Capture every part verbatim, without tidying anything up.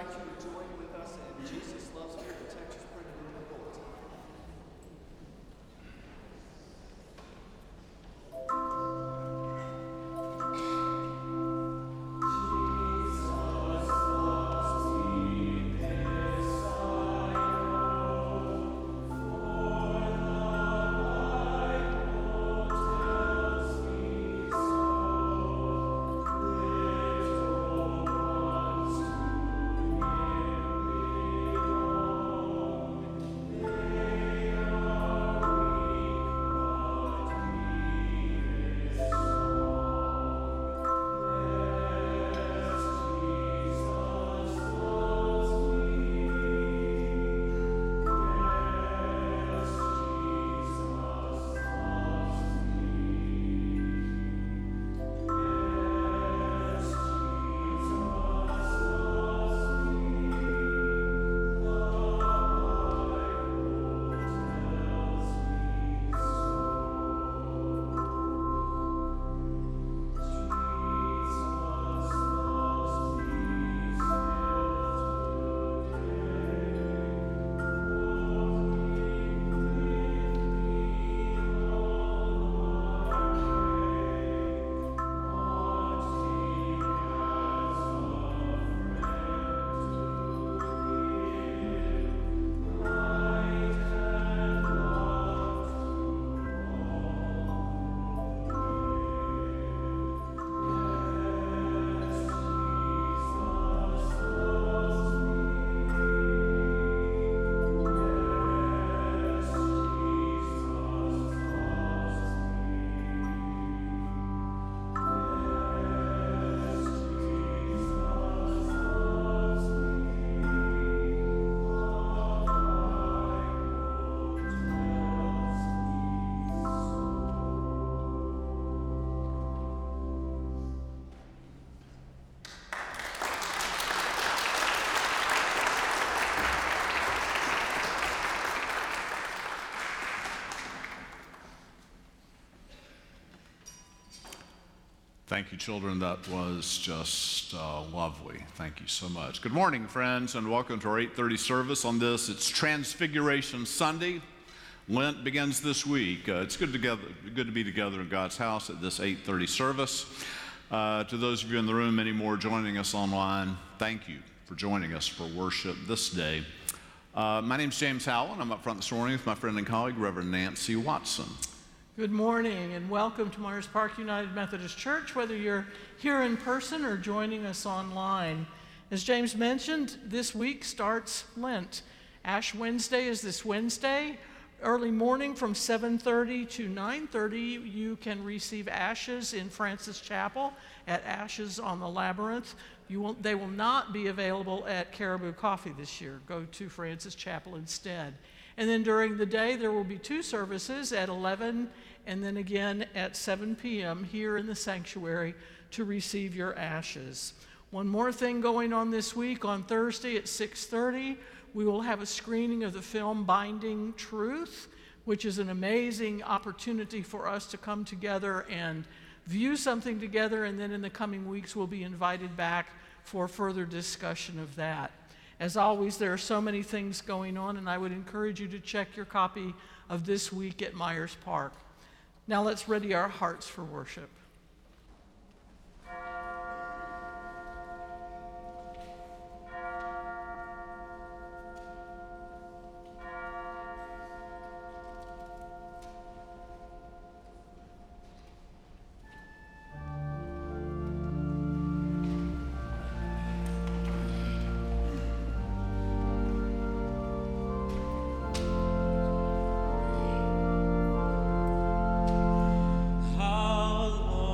invite you to join with us in Jesus Loves Me, Protects Us, Prayer Group Report. Thank you, children. That was just uh, lovely. Thank you so much. Good morning, friends, and welcome to our eight thirty service on this. It's Transfiguration Sunday. Lent begins this week. Uh, it's good together, good to be together in God's house at this eight thirty service. Uh, to those of you in the room, many more joining us online, thank you for joining us for worship this day. Uh, my name's James Howell, and I'm up front this morning with my friend and colleague, Reverend Nancy Watson. Good morning and welcome to Myers Park United Methodist Church, whether you're here in person or joining us online. As James mentioned, this week starts Lent. Ash Wednesday is this Wednesday. Early morning from seven thirty to nine thirty, you can receive ashes in Francis Chapel at Ashes on the Labyrinth. You won't, they will not be available at Caribou Coffee this year. Go to Francis Chapel instead. And then during the day, there will be two services at eleven and then again at seven p.m. here in the sanctuary to receive your ashes. One more thing going on this week. On Thursday at six thirty, we will have a screening of the film Binding Truth, which is an amazing opportunity for us to come together and view something together. And then in the coming weeks, we'll be invited back for further discussion of that. As always, there are so many things going on, and I would encourage you to check your copy of This Week at Myers Park. Now let's ready our hearts for worship. How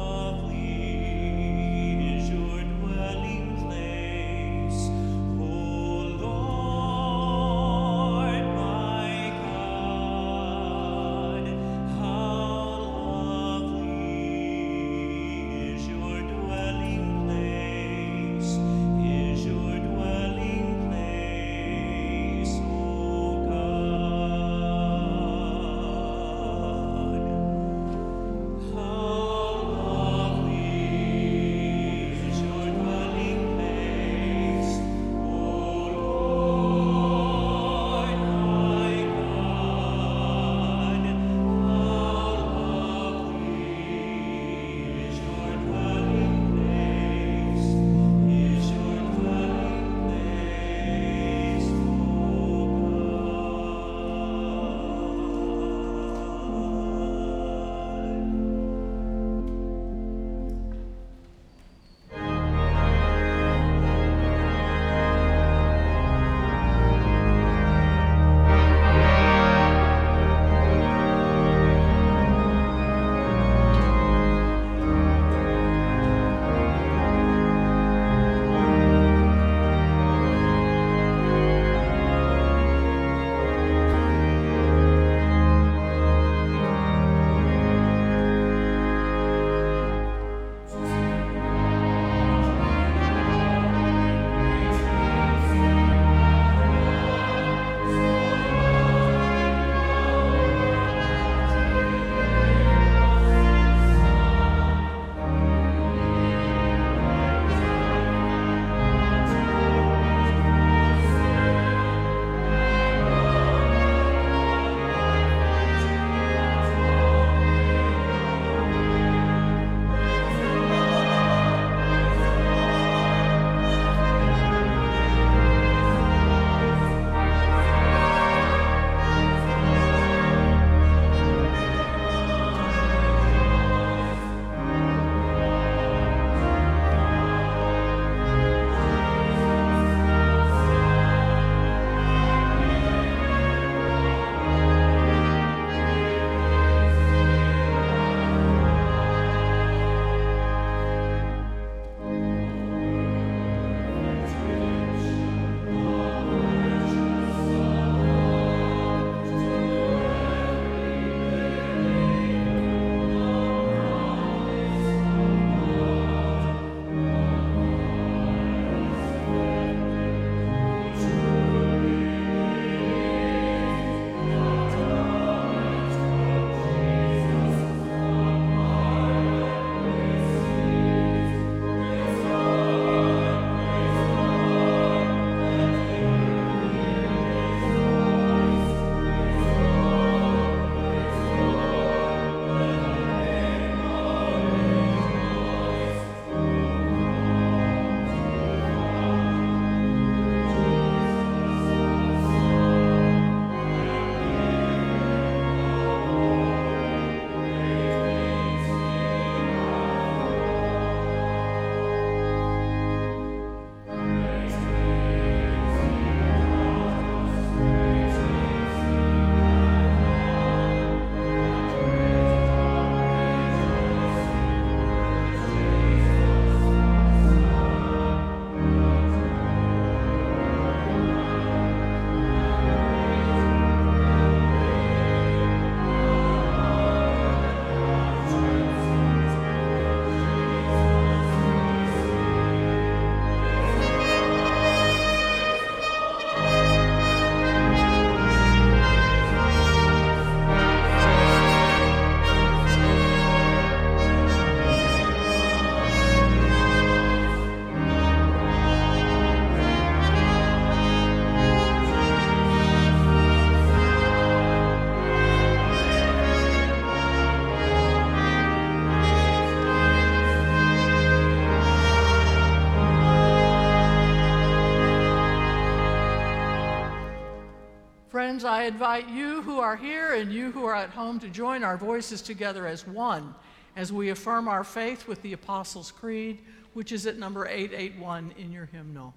friends, I invite you who are here and you who are at home to join our voices together as one as we affirm our faith with the Apostles' Creed, which is at number eight eighty-one in your hymnal.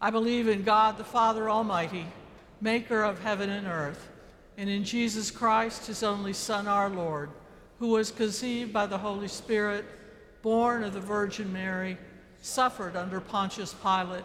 I believe in God, the Father Almighty, maker of heaven and earth, and in Jesus Christ, his only Son, our Lord, who was conceived by the Holy Spirit, born of the Virgin Mary, suffered under Pontius Pilate,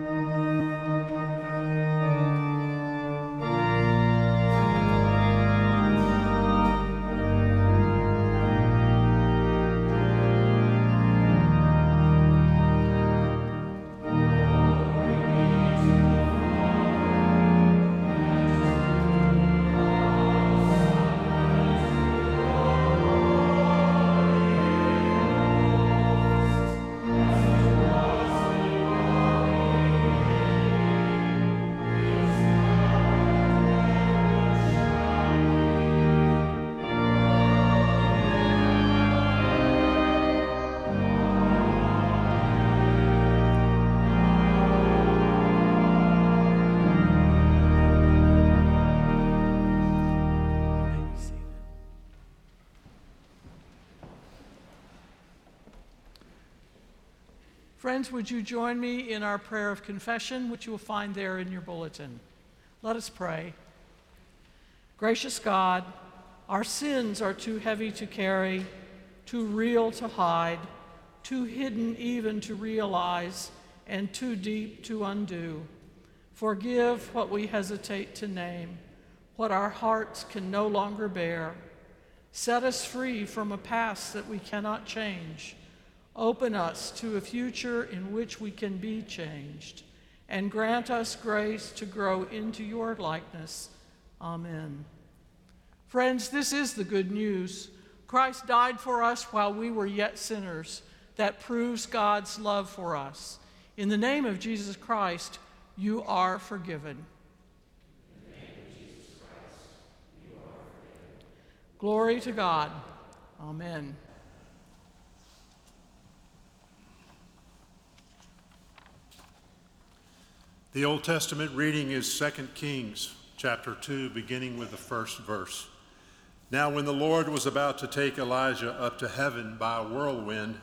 Friends, would you join me in our prayer of confession, which you will find there in your bulletin. Let us pray. Gracious God, our sins are too heavy to carry, too real to hide, too hidden even to realize, and too deep to undo. Forgive what we hesitate to name, what our hearts can no longer bear. Set us free from a past that we cannot change. Open us to a future in which we can be changed, and grant us grace to grow into your likeness. Amen. Friends, this is the good news. Christ died for us while we were yet sinners. That proves God's love for us. In the name of Jesus Christ, you are forgiven. In the name of Jesus Christ, you are forgiven. Glory to God. Amen. The Old Testament reading is Second Kings, chapter two, beginning with the first verse. Now when the Lord was about to take Elijah up to heaven by a whirlwind,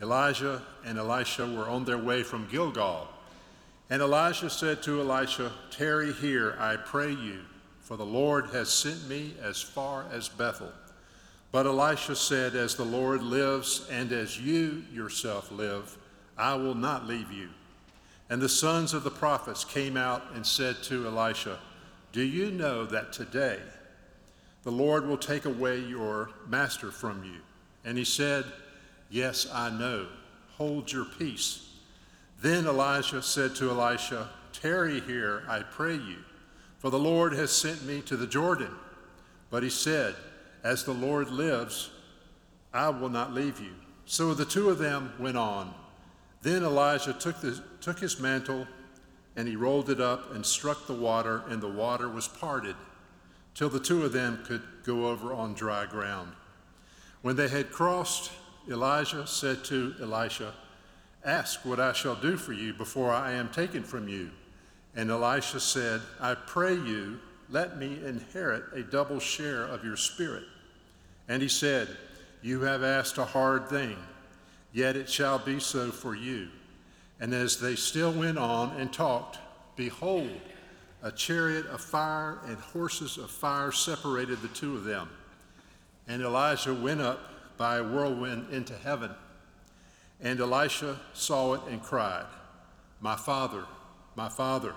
Elijah and Elisha were on their way from Gilgal. And Elijah said to Elisha, "Tarry here, I pray you, for the Lord has sent me as far as Bethel." But Elisha said, "As the Lord lives and as you yourself live, I will not leave you." And the sons of the prophets came out and said to Elisha, "Do you know that today the Lord will take away your master from you?" And he said, "Yes, I know. Hold your peace." Then Elijah said to Elisha, "Tarry here, I pray you, for the Lord has sent me to the Jordan." But he said, "As the Lord lives, I will not leave you." So the two of them went on. Then Elijah took, the, took his mantle, and he rolled it up and struck the water, and the water was parted, till the two of them could go over on dry ground. When they had crossed, Elijah said to Elisha, "Ask what I shall do for you before I am taken from you." And Elisha said, "I pray you, let me inherit a double share of your spirit." And he said, "You have asked a hard thing. Yet it shall be so for you." And as they still went on and talked, behold, a chariot of fire and horses of fire separated the two of them. And Elijah went up by a whirlwind into heaven. And Elisha saw it and cried, "My father, my father,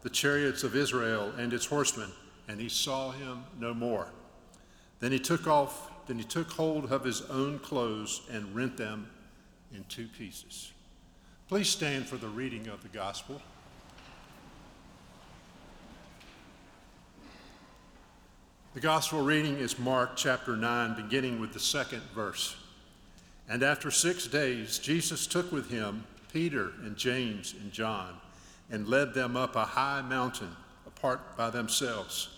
the chariots of Israel and its horsemen." And he saw him no more. Then he took off, then he took hold of his own clothes and rent them in two pieces. Please stand for the reading of the gospel. The gospel reading is Mark chapter nine, beginning with the second verse. And after six days, Jesus took with him Peter and James and John and led them up a high mountain apart by themselves.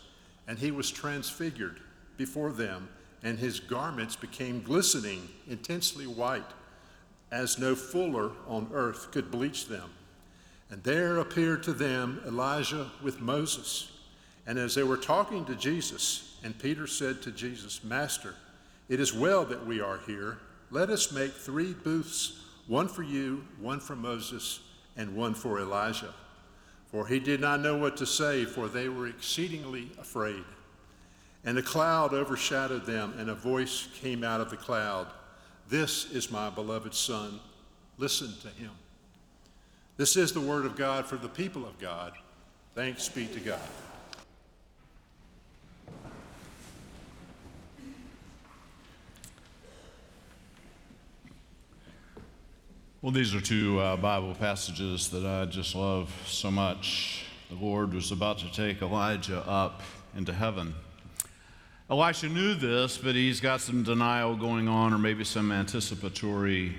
And he was transfigured before them, and his garments became glistening, intensely white, as no fuller on earth could bleach them. And there appeared to them Elijah with Moses. And as they were talking to Jesus, and Peter said to Jesus, Master, it is well that we are here. Let us make three booths, one for you, one for Moses, and one for Elijah. For he did not know what to say, for they were exceedingly afraid. And a cloud overshadowed them, and a voice came out of the cloud. This is my beloved Son. Listen to him. This is the word of God for the people of God. Thanks be to God. Well, these are two uh, Bible passages that I just love so much. The Lord was about to take Elijah up into heaven. Elisha knew this, but he's got some denial going on, or maybe some anticipatory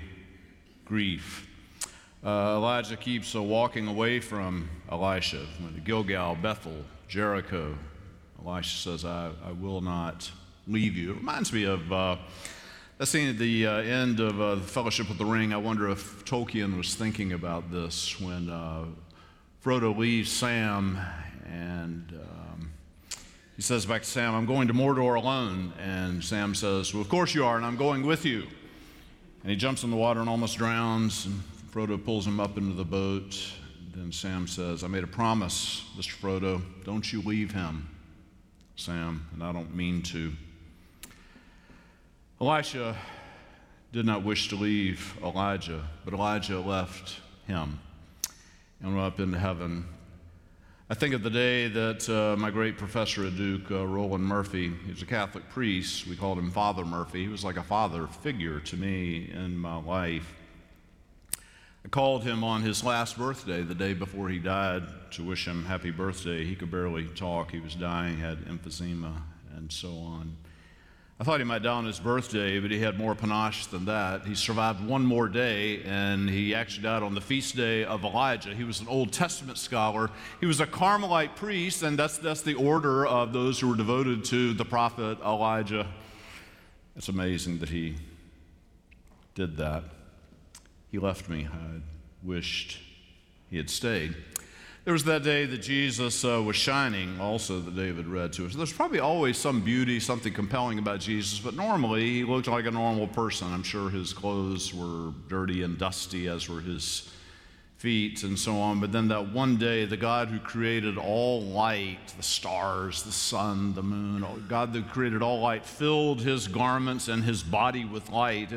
grief. Uh, Elijah keeps uh, walking away from Elisha. Gilgal, Bethel, Jericho. Elisha says, I, I will not leave you. It reminds me of... Uh, That scene at the uh, end of uh, The Fellowship of the Ring. I wonder if Tolkien was thinking about this when uh, Frodo leaves Sam, and um, he says back to Sam, I'm going to Mordor alone. And Sam says, well, of course you are, and I'm going with you. And he jumps in the water and almost drowns, and Frodo pulls him up into the boat. Then Sam says, I made a promise, Mister Frodo, don't you leave him, Sam, and I don't mean to. Elisha did not wish to leave Elijah, but Elijah left him and went up into heaven. I think of the day that uh, my great professor at Duke, uh, Roland Murphy, he was a Catholic priest. We called him Father Murphy. He was like a father figure to me in my life. I called him on his last birthday, the day before he died, to wish him happy birthday. He could barely talk. He was dying, had emphysema, and so on. I thought he might die on his birthday, but he had more panache than that. He survived one more day, and he actually died on the feast day of Elijah. He was an Old Testament scholar. He was a Carmelite priest, and that's, that's the order of those who were devoted to the prophet Elijah. It's amazing that he did that. He left me. I wished he had stayed. There was that day that Jesus uh, was shining, also that David read to us. There's probably always some beauty, something compelling about Jesus, but normally he looked like a normal person. I'm sure his clothes were dirty and dusty, as were his feet and so on. But then that one day, the God who created all light, the stars, the sun, the moon, God that created all light, filled his garments and his body with light.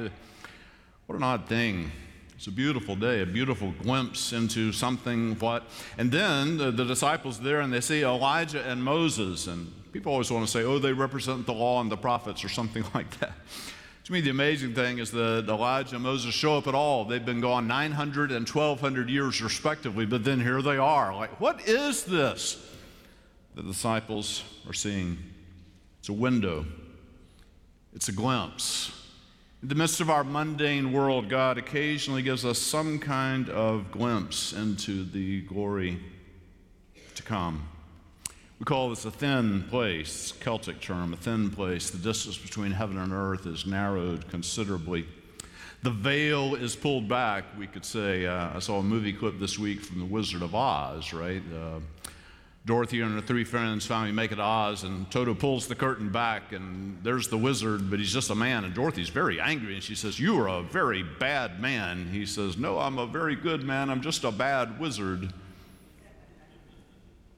What an odd thing. It's a beautiful day, a beautiful glimpse into something. What? And then the, the disciples there, and they see Elijah and Moses. And people always want to say, oh, they represent the law and the prophets or something like that. To me, the amazing thing is that Elijah and Moses show up at all. They've been gone nine hundred and twelve hundred years respectively, but then here they are. Like, what is this the disciples are seeing? It's a window. It's a glimpse. In the midst of our mundane world, God occasionally gives us some kind of glimpse into the glory to come. We call this a thin place, Celtic term, a thin place. The distance between heaven and earth is narrowed considerably. The veil is pulled back, we could say. Uh, I saw a movie clip this week from The Wizard of Oz, right? Uh, Dorothy and her three friends finally make it to Oz, and Toto pulls the curtain back, and there's the wizard, but he's just a man, and Dorothy's very angry, and she says, you are a very bad man. He says, no, I'm a very good man, I'm just a bad wizard.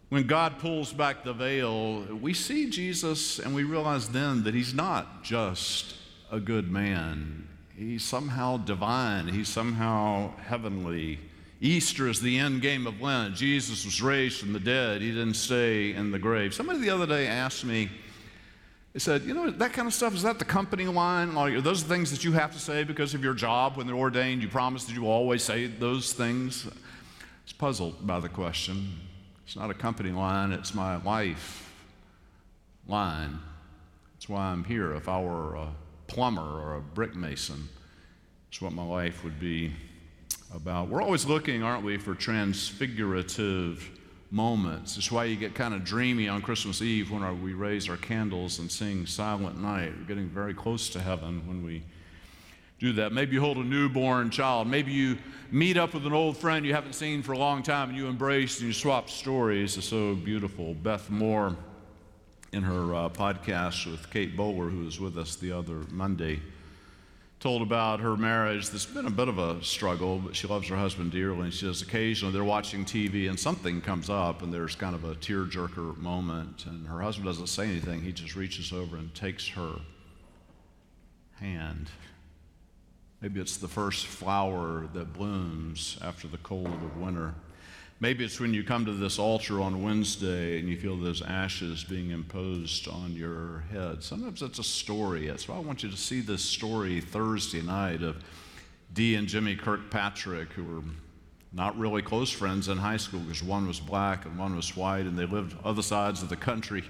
When God pulls back the veil, we see Jesus, and we realize then that he's not just a good man. He's somehow divine, he's somehow heavenly. Easter is the end game of Lent. Jesus was raised from the dead. He didn't stay in the grave. Somebody the other day asked me, they said, you know, that kind of stuff, is that the company line? Like, are those the things that you have to say because of your job when they're ordained? You promise that you will always say those things? I was puzzled by the question. It's not a company line, it's my life line. That's why I'm here. If I were a plumber or a brick mason, that's what my life would be about. We're always looking, aren't we, for transfigurative moments. It's why you get kind of dreamy on Christmas Eve when our, we raise our candles and sing Silent Night. We're getting very close to heaven when we do that. Maybe you hold a newborn child. Maybe you meet up with an old friend you haven't seen for a long time and you embrace and you swap stories. It's so beautiful. Beth Moore, in her uh, podcast with Kate Bowler, who was with us the other Monday, told about her marriage that's been a bit of a struggle, but she loves her husband dearly, and she says occasionally they're watching T V and something comes up and there's kind of a tearjerker moment, and her husband doesn't say anything. He just reaches over and takes her hand. Maybe it's the first flower that blooms after the cold of winter. Maybe it's when you come to this altar on Wednesday and you feel those ashes being imposed on your head. Sometimes that's a story. That's why I want you to see this story Thursday night of Dee and Jimmy Kirkpatrick, who were not really close friends in high school because one was black and one was white, and they lived other sides of the country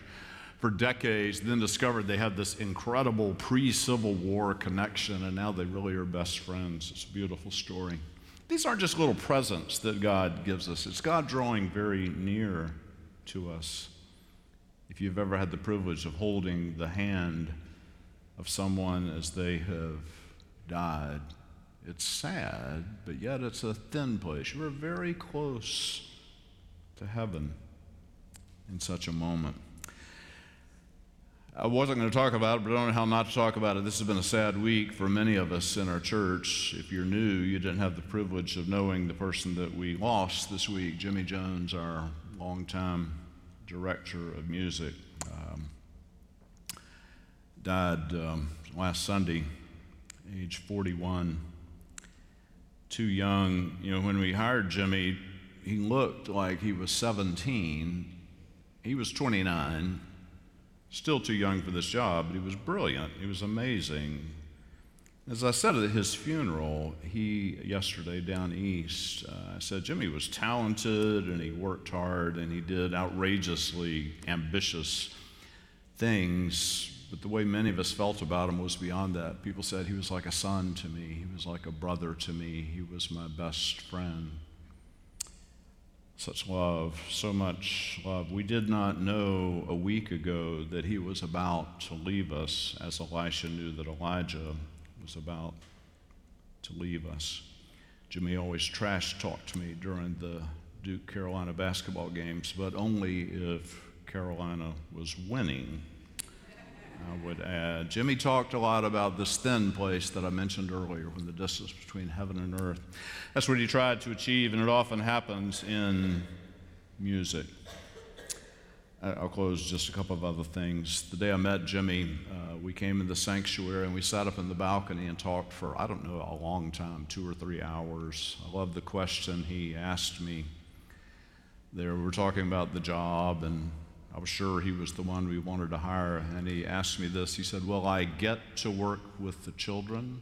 for decades, then discovered they had this incredible pre-Civil War connection, and now they really are best friends. It's a beautiful story. These aren't just little presents that God gives us. It's God drawing very near to us. If you've ever had the privilege of holding the hand of someone as they have died, it's sad, but yet it's a thin place. You are very close to heaven in such a moment. I wasn't going to talk about it, but I don't know how not to talk about it. This has been a sad week for many of us in our church. If you're new, you didn't have the privilege of knowing the person that we lost this week, Jimmy Jones, our longtime director of music, um, died um, last Sunday, age forty-one. Too young. You know, when we hired Jimmy, he looked like he was seventeen. He was twenty-nine. Still too young for this job, but he was brilliant. He was amazing. As I said at his funeral, he, yesterday down east, uh, I said Jimmy was talented and he worked hard and he did outrageously ambitious things, but the way many of us felt about him was beyond that. People said he was like a son to me. He was like a brother to me. He was my best friend. Such love, so much love. We did not know a week ago that he was about to leave us, as Elisha knew that Elijah was about to leave us. Jimmy always trash-talked me during the Duke-Carolina basketball games, but only if Carolina was winning, I would add. Jimmy talked a lot about this thin place that I mentioned earlier, when the distance between heaven and earth. That's what he tried to achieve, and it often happens in music. I'll close just a couple of other things. The day I met Jimmy, uh, we came in the sanctuary and we sat up in the balcony and talked for, I don't know, a long time, two or three hours. I love the question he asked me there. We were talking about the job, and I was sure he was the one we wanted to hire, and he asked me this. He said, "Will I get to work with the children?"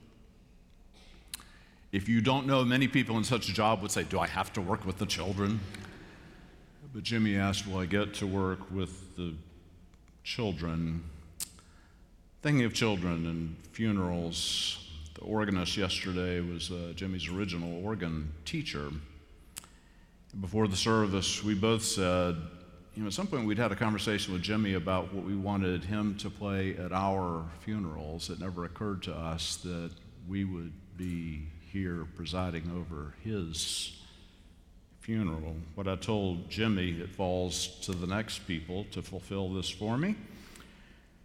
If you don't know, many people in such a job would say, "Do I have to work with the children?" But Jimmy asked, "Will I get to work with the children?" Thinking of children and funerals, the organist yesterday was uh, Jimmy's original organ teacher. Before the service, we both said, you know, at some point we'd had a conversation with Jimmy about what we wanted him to play at our funerals. It never occurred to us that we would be here presiding over his funeral. What I told Jimmy, it falls to the next people to fulfill this for me.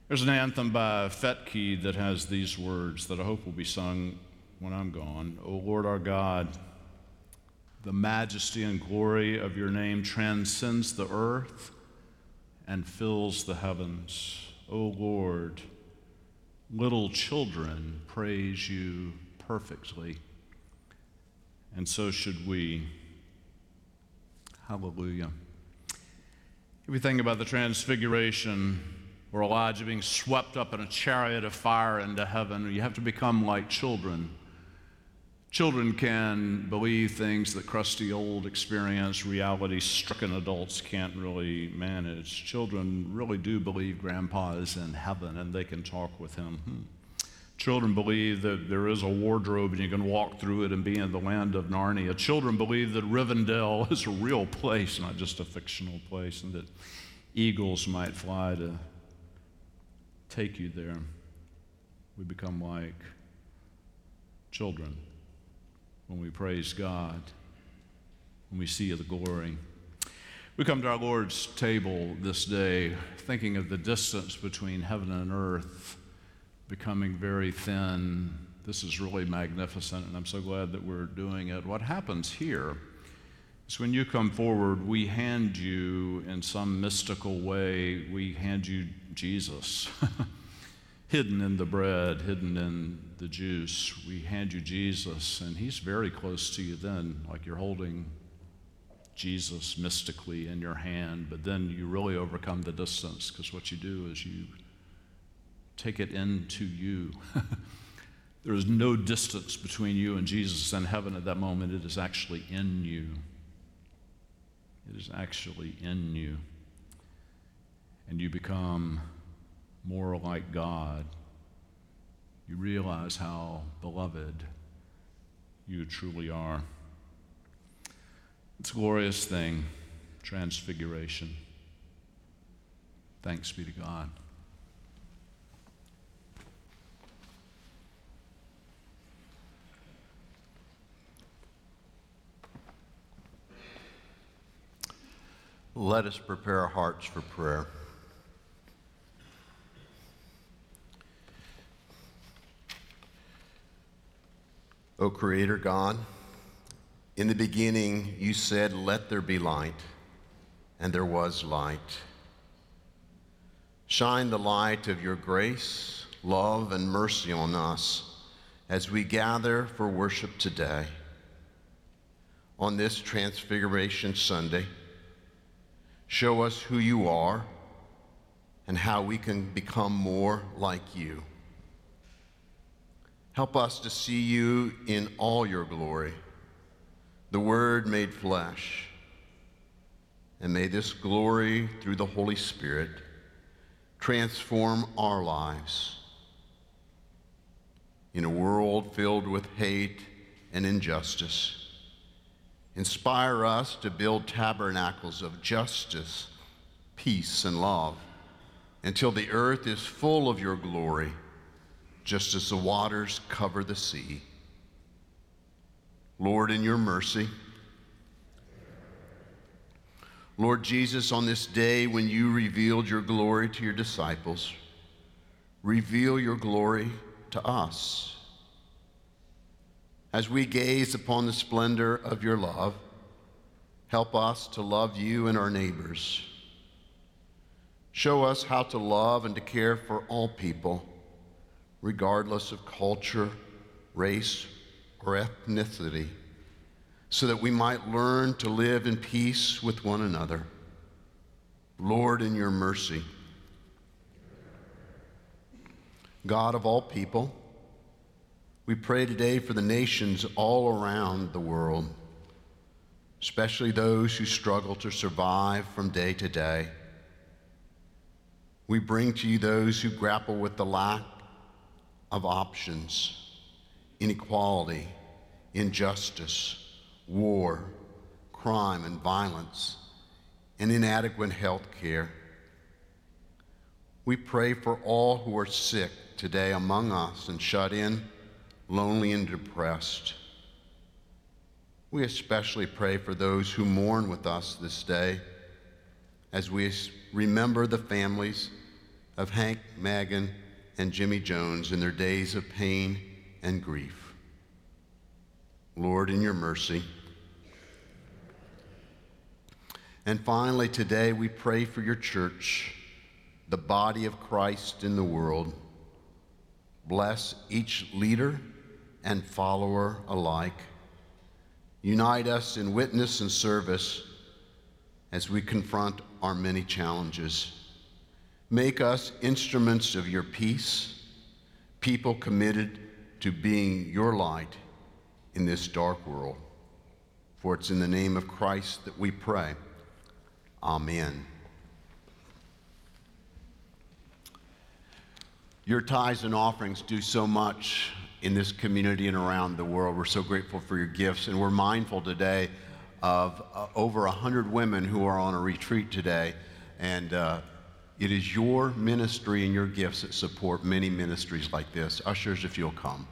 There's an anthem by Fetke that has these words that I hope will be sung when I'm gone. O Lord our God, the majesty and glory of your name transcends the earth and fills the heavens. O Lord, little children praise you perfectly, and so should we. Hallelujah. If we think about the Transfiguration, or Elijah being swept up in a chariot of fire into heaven, you have to become like children Children can believe things that crusty old experienced, reality-stricken adults can't really manage. Children really do believe Grandpa is in heaven and they can talk with him. Hmm. Children believe that there is a wardrobe and you can walk through it and be in the land of Narnia. Children believe that Rivendell is a real place, not just a fictional place, and that eagles might fly to take you there. We become like children when we praise God, when we see the glory. We come to our Lord's table this day thinking of the distance between heaven and earth becoming very thin. This is really magnificent, and I'm so glad that we're doing it. What happens here is when you come forward, we hand you, in some mystical way, we hand you Jesus, hidden in the bread, hidden in the juice. We hand you Jesus, and he's very close to you then, like you're holding Jesus mystically in your hand, but then you really overcome the distance, because what you do is you take it into you. There is no distance between you and Jesus and heaven at that moment. It is actually in you. It is actually in you. And you become more like God. You realize how beloved you truly are. It's a glorious thing, transfiguration. Thanks be to God. Let us prepare our hearts for prayer. O Creator God, in the beginning you said, "Let there be light," and there was light. Shine the light of your grace, love, and mercy on us as we gather for worship today. On this Transfiguration Sunday, show us who you are and how we can become more like you. Help us to see you in all your glory, the Word made flesh. And may this glory through the Holy Spirit transform our lives. In a world filled with hate and injustice, inspire us to build tabernacles of justice, peace, and love until the earth is full of your glory, just as the waters cover the sea. Lord, in your mercy. Lord Jesus, on this day when you revealed your glory to your disciples, reveal your glory to us. As we gaze upon the splendor of your love, help us to love you and our neighbors. Show us how to love and to care for all people, regardless of culture, race, or ethnicity, so that we might learn to live in peace with one another. Lord, in your mercy. God of all people, we pray today for the nations all around the world, especially those who struggle to survive from day to day. We bring to you those who grapple with the lack of options, inequality, injustice, war, crime and violence, and inadequate health care. We pray for all who are sick today among us and shut in, lonely and depressed. We especially pray for those who mourn with us this day as we remember the families of Hank, Megan, and Jimmy Jones in their days of pain and grief. Lord, in your mercy. And finally, today we pray for your church, the body of Christ in the world. Bless each leader and follower alike. Unite us in witness and service as we confront our many challenges. Make us instruments of your peace, people committed to being your light in this dark world. For it's in the name of Christ that we pray. Amen. Your tithes and offerings do so much in this community and around the world. We're so grateful for your gifts, and we're mindful today of uh, over one hundred women who are on a retreat today, and uh, it is your ministry and your gifts that support many ministries like this. Ushers, if you'll come.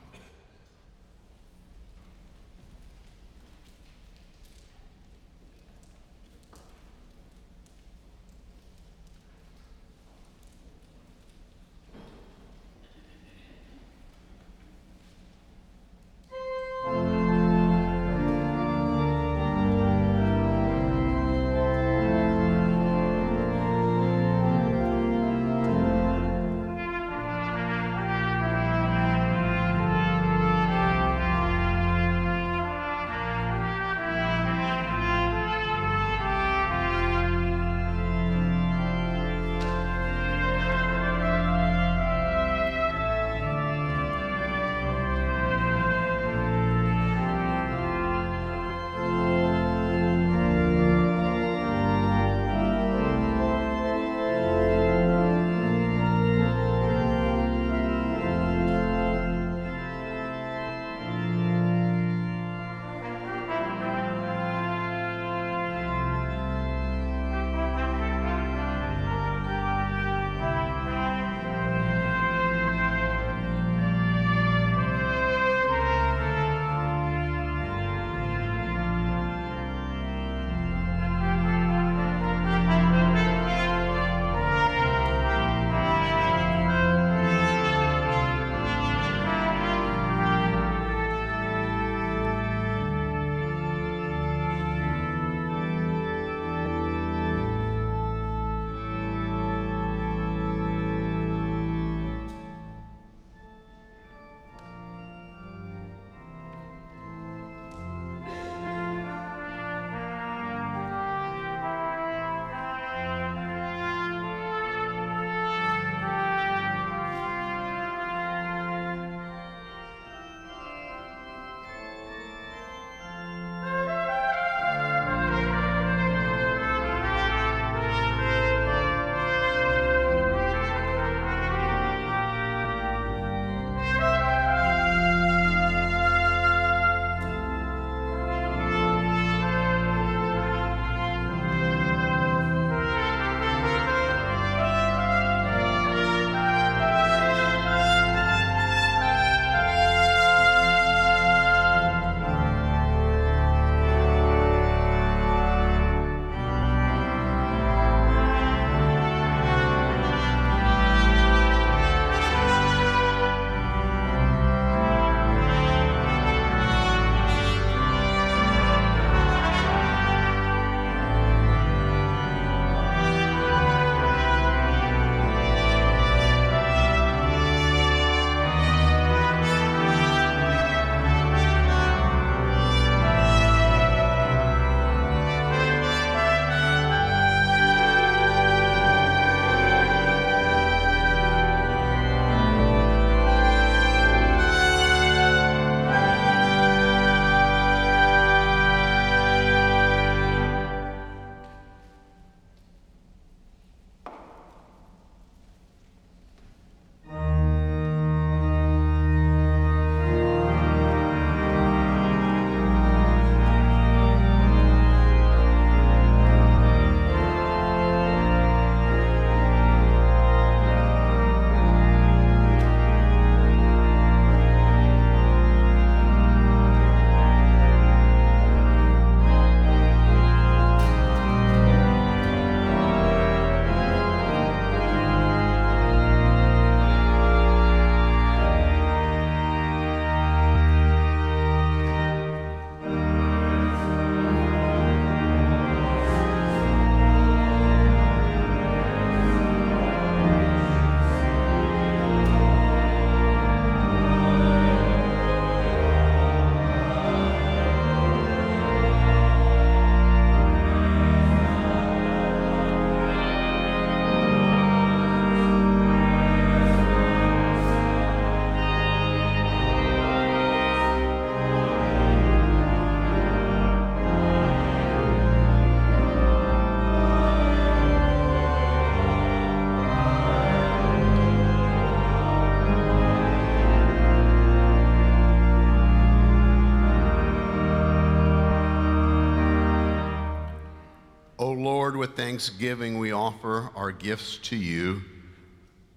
O Lord, with thanksgiving we offer our gifts to you.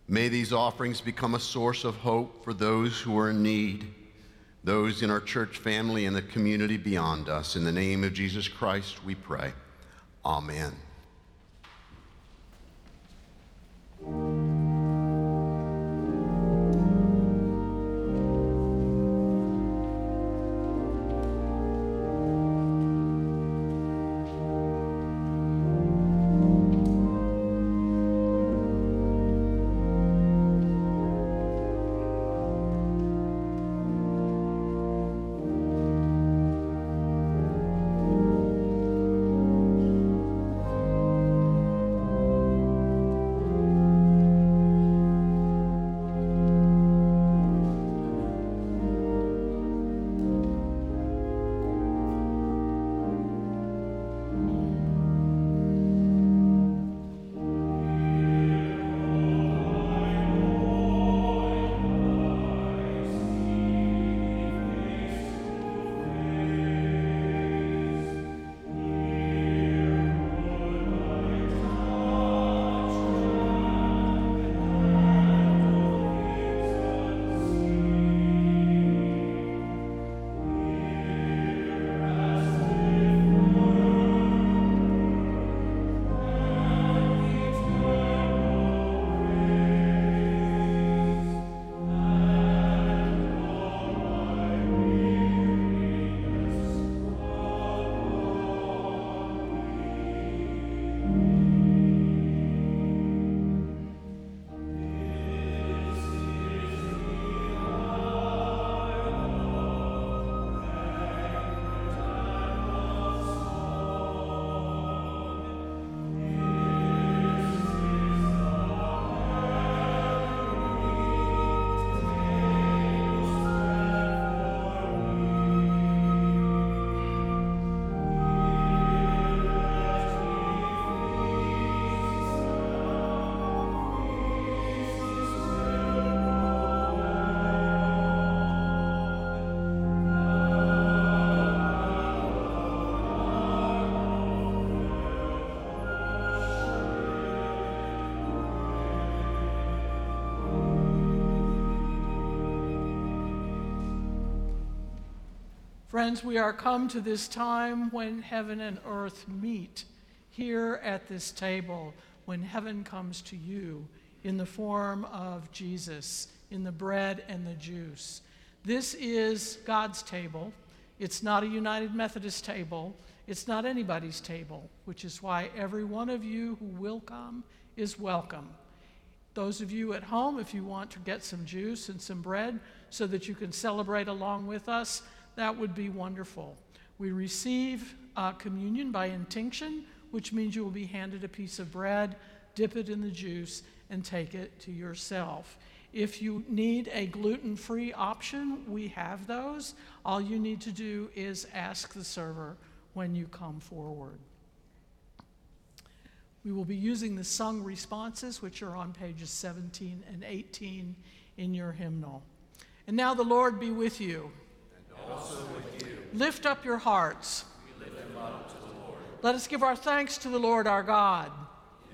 May these offerings become a source of hope for those who are in need, those in our church family and the community beyond us. In the name of Jesus Christ, we pray. Amen. Friends, we are come to this time when heaven and earth meet here at this table, when heaven comes to you in the form of Jesus, in the bread and the juice. This is God's table. It's not a United Methodist table. It's not anybody's table, which is why every one of you who will come is welcome. Those of you at home, if you want to get some juice and some bread so that you can celebrate along with us, that would be wonderful. We receive uh, communion by intinction, which means you will be handed a piece of bread, dip it in the juice, and take it to yourself. If you need a gluten-free option, we have those. All you need to do is ask the server when you come forward. We will be using the sung responses, which are on pages seventeen and eighteen in your hymnal. And now the Lord be with you. Also with you. Lift up your hearts. We lift them up to the Lord. Let us give our thanks to the Lord our God.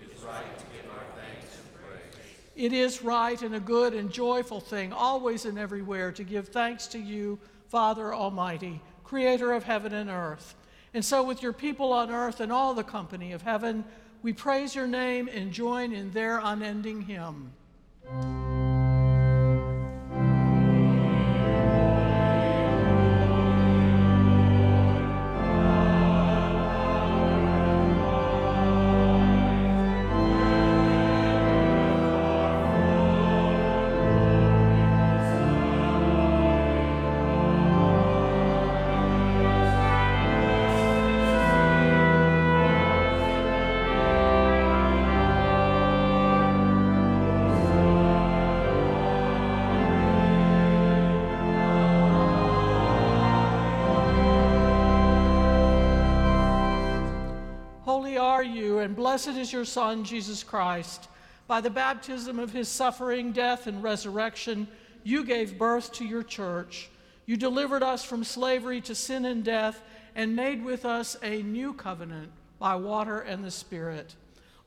It is right to give our thanks and praise. It is right and a good and joyful thing, always and everywhere, to give thanks to you, Father Almighty, Creator of heaven and earth. And so with your people on earth and all the company of heaven, we praise your name and join in their unending hymn. And blessed is your Son, Jesus Christ. By the baptism of his suffering, death, and resurrection, you gave birth to your church. You delivered us from slavery to sin and death and made with us a new covenant by water and the Spirit.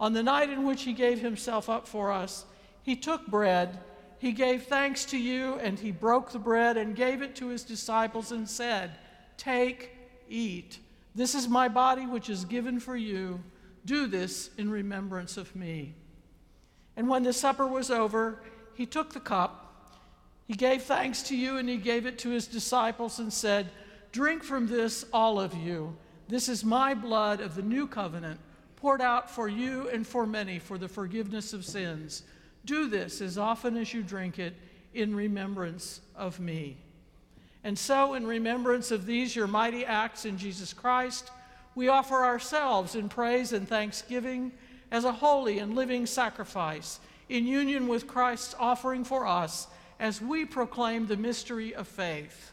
On the night in which he gave himself up for us, he took bread, he gave thanks to you, and he broke the bread and gave it to his disciples and said, "Take, eat. This is my body which is given for you. Do this in remembrance of me." And when the supper was over, he took the cup, he gave thanks to you, and he gave it to his disciples and said, "Drink from this, all of you. This is my blood of the new covenant, poured out for you and for many for the forgiveness of sins. Do this as often as you drink it in remembrance of me." And so, in remembrance of these, your mighty acts in Jesus Christ, we offer ourselves in praise and thanksgiving as a holy and living sacrifice in union with Christ's offering for us as we proclaim the mystery of faith.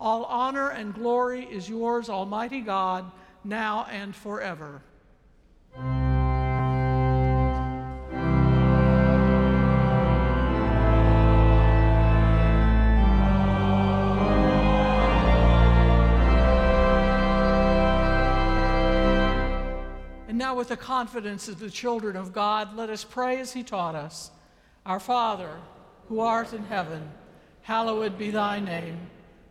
all honor and glory is yours, Almighty God, now and forever. And now, with the confidence of the children of God, let us pray as he taught us. Our Father, who art in heaven, hallowed be thy name.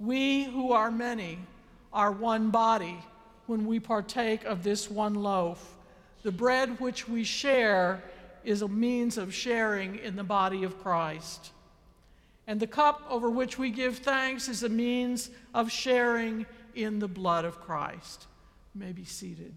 we who are many are one body when we partake of this one loaf. The bread which we share is a means of sharing in the body of Christ. And the cup over which we give thanks is a means of sharing in the blood of Christ. You may be seated.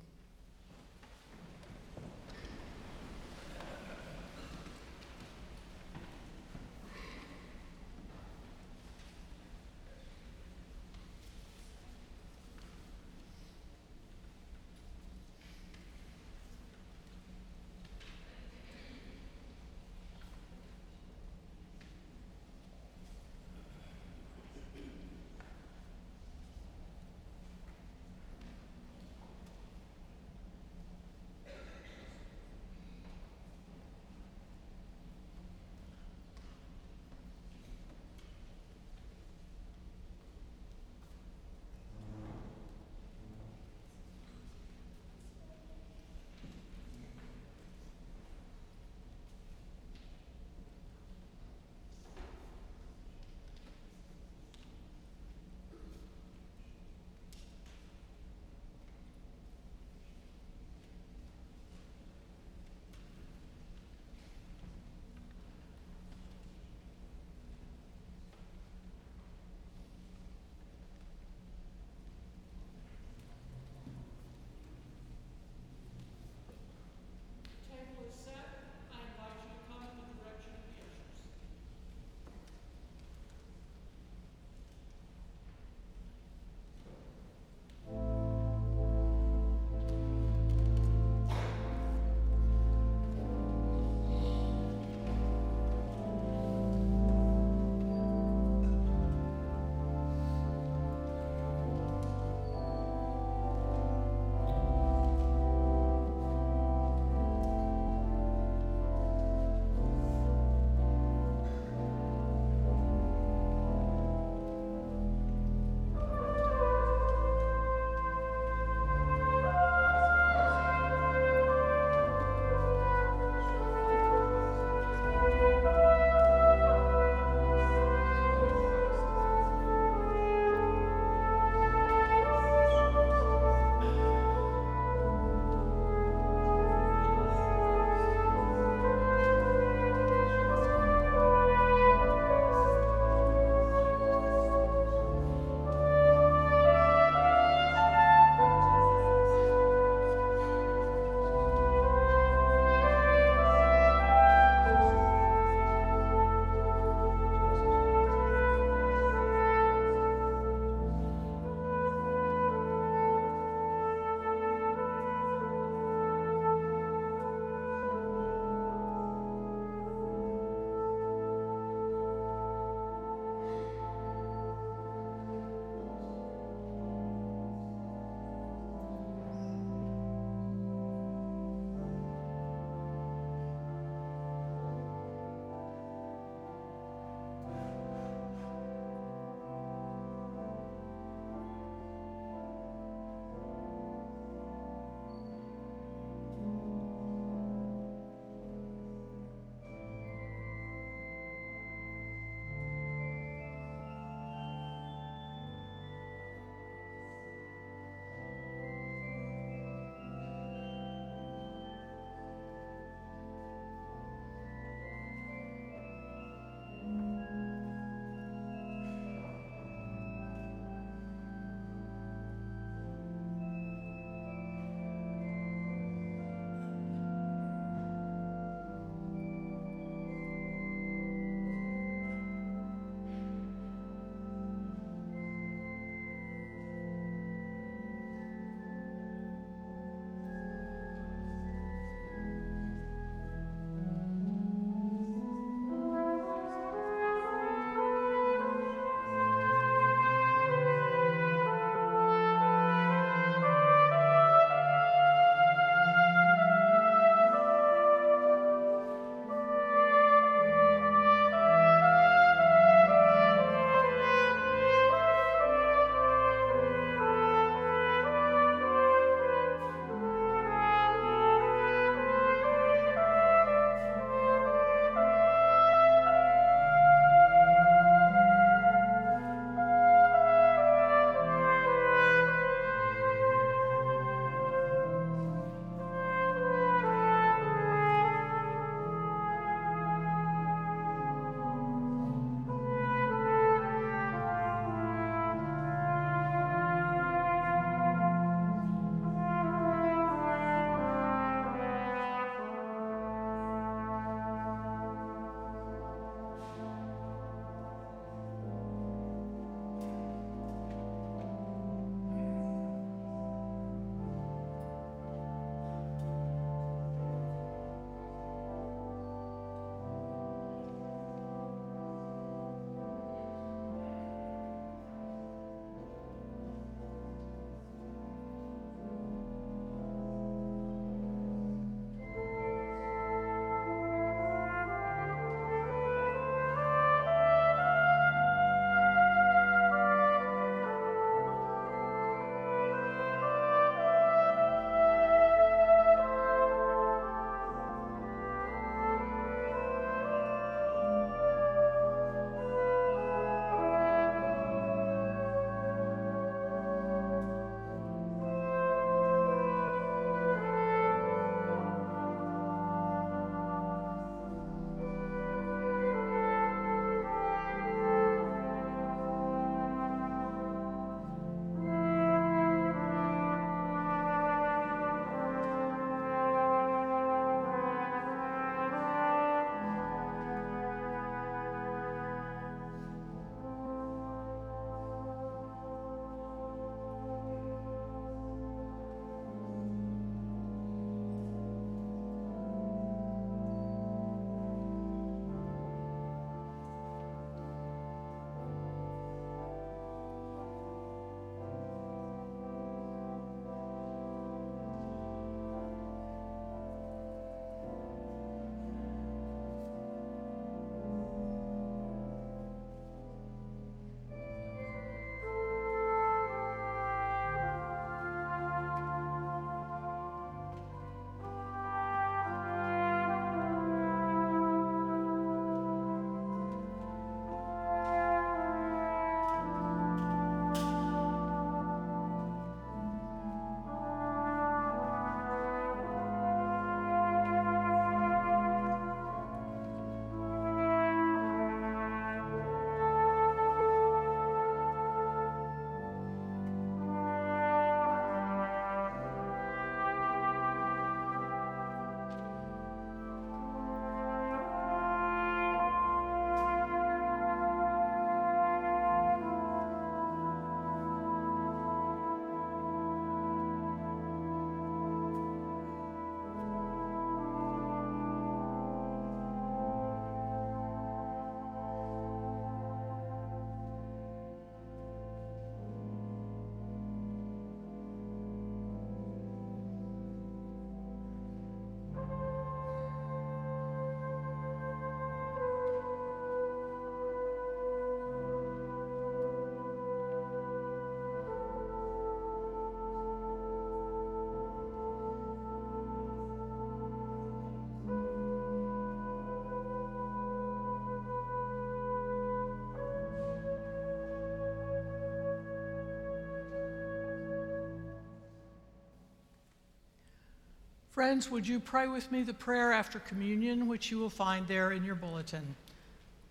Friends, would you pray with me the prayer after communion, which you will find there in your bulletin.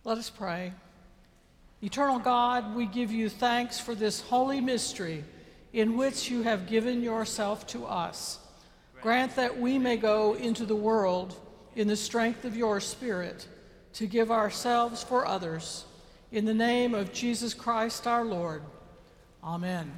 Let us pray. Eternal God, we give you thanks for this holy mystery in which you have given yourself to us. Grant that we may go into the world in the strength of your Spirit to give ourselves for others. In the name of Jesus Christ, our Lord. Amen.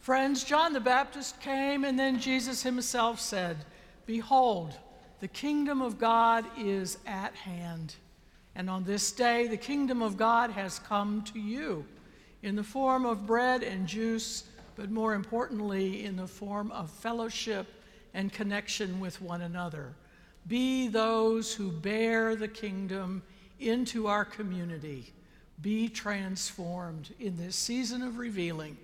Friends, John the Baptist came, and then Jesus himself said, "Behold, the kingdom of God is at hand." And on this day, the kingdom of God has come to you in the form of bread and juice, but more importantly, in the form of fellowship and connection with one another. Be those who bear the kingdom into our community. Be transformed in this season of revealing.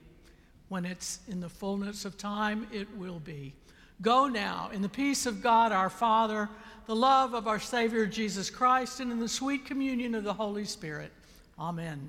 When it's in the fullness of time, it will be. Go now in the peace of God our Father, the love of our Savior Jesus Christ, and in the sweet communion of the Holy Spirit. Amen.